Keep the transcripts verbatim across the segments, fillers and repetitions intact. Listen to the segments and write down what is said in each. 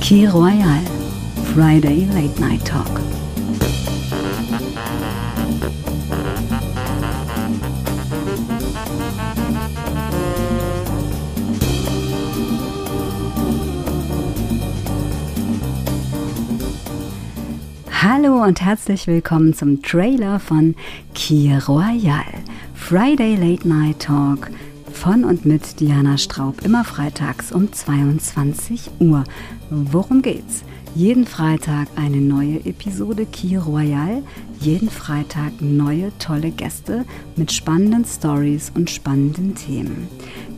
Kir Royal, Friday Late Night Talk. Hallo und herzlich willkommen zum Trailer von Kir Royal, Friday Late Night Talk von und mit Diana Straub, immer freitags um zweiundzwanzig Uhr. Worum geht's? Jeden Freitag eine neue Episode Kir Royal, jeden Freitag neue tolle Gäste mit spannenden Stories und spannenden Themen.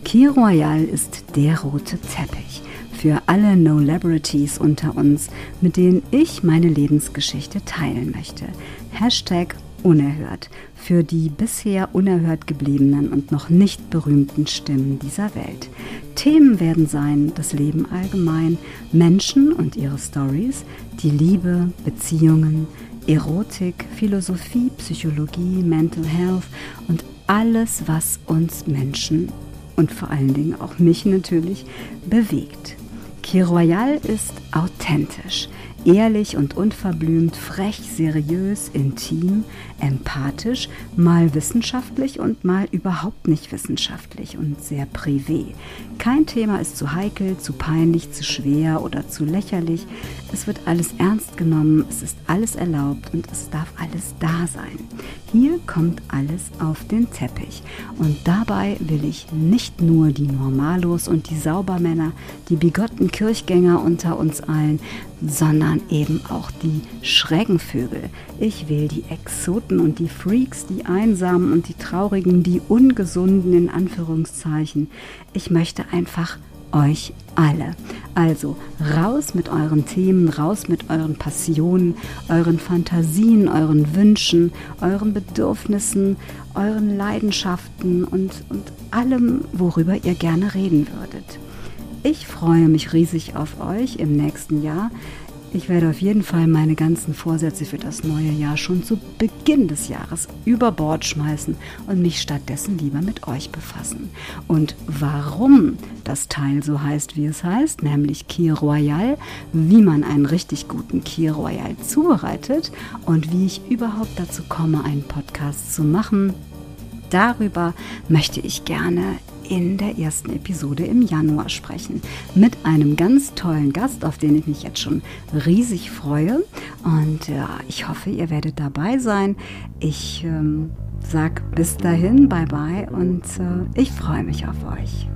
Kir Royal ist der rote Teppich für alle No-Laborities unter uns, mit denen ich meine Lebensgeschichte teilen möchte. Hashtag unerhört für die bisher unerhört gebliebenen und noch nicht berühmten Stimmen dieser Welt. Themen werden sein, das Leben allgemein, Menschen und ihre Stories, die Liebe, Beziehungen, Erotik, Philosophie, Psychologie, Mental Health und alles, was uns Menschen und vor allen Dingen auch mich natürlich bewegt. Kir Royal ist authentisch, ehrlich und unverblümt, frech, seriös, intim, empathisch, mal wissenschaftlich und mal überhaupt nicht wissenschaftlich und sehr privé. Kein Thema ist zu heikel, zu peinlich, zu schwer oder zu lächerlich. Es wird alles ernst genommen, es ist alles erlaubt und es darf alles da sein. Hier kommt alles auf den Teppich. Und dabei will ich nicht nur die Normalos und die Saubermänner, die bigotten Kirchgänger unter uns allen, sondern eben auch die schrägen Vögel. Ich will die Exoten und die Freaks, die Einsamen und die Traurigen, die Ungesunden in Anführungszeichen. Ich möchte einfach euch alle. Also raus mit euren Themen, raus mit euren Passionen, euren Fantasien, euren Wünschen, euren Bedürfnissen, euren Leidenschaften und, und allem, worüber ihr gerne reden würdet. Ich freue mich riesig auf euch im nächsten Jahr. Ich werde auf jeden Fall meine ganzen Vorsätze für das neue Jahr schon zu Beginn des Jahres über Bord schmeißen und mich stattdessen lieber mit euch befassen. Und warum das Teil so heißt, wie es heißt, nämlich Kir Royal, wie man einen richtig guten Kir Royal zubereitet und wie ich überhaupt dazu komme, einen Podcast zu machen, darüber möchte ich gerne in der ersten Episode im Januar sprechen. Mit einem ganz tollen Gast, auf den ich mich jetzt schon riesig freue. Und ja, ich hoffe, ihr werdet dabei sein. Ich ähm, sag bis dahin, bye bye und äh, ich freue mich auf euch.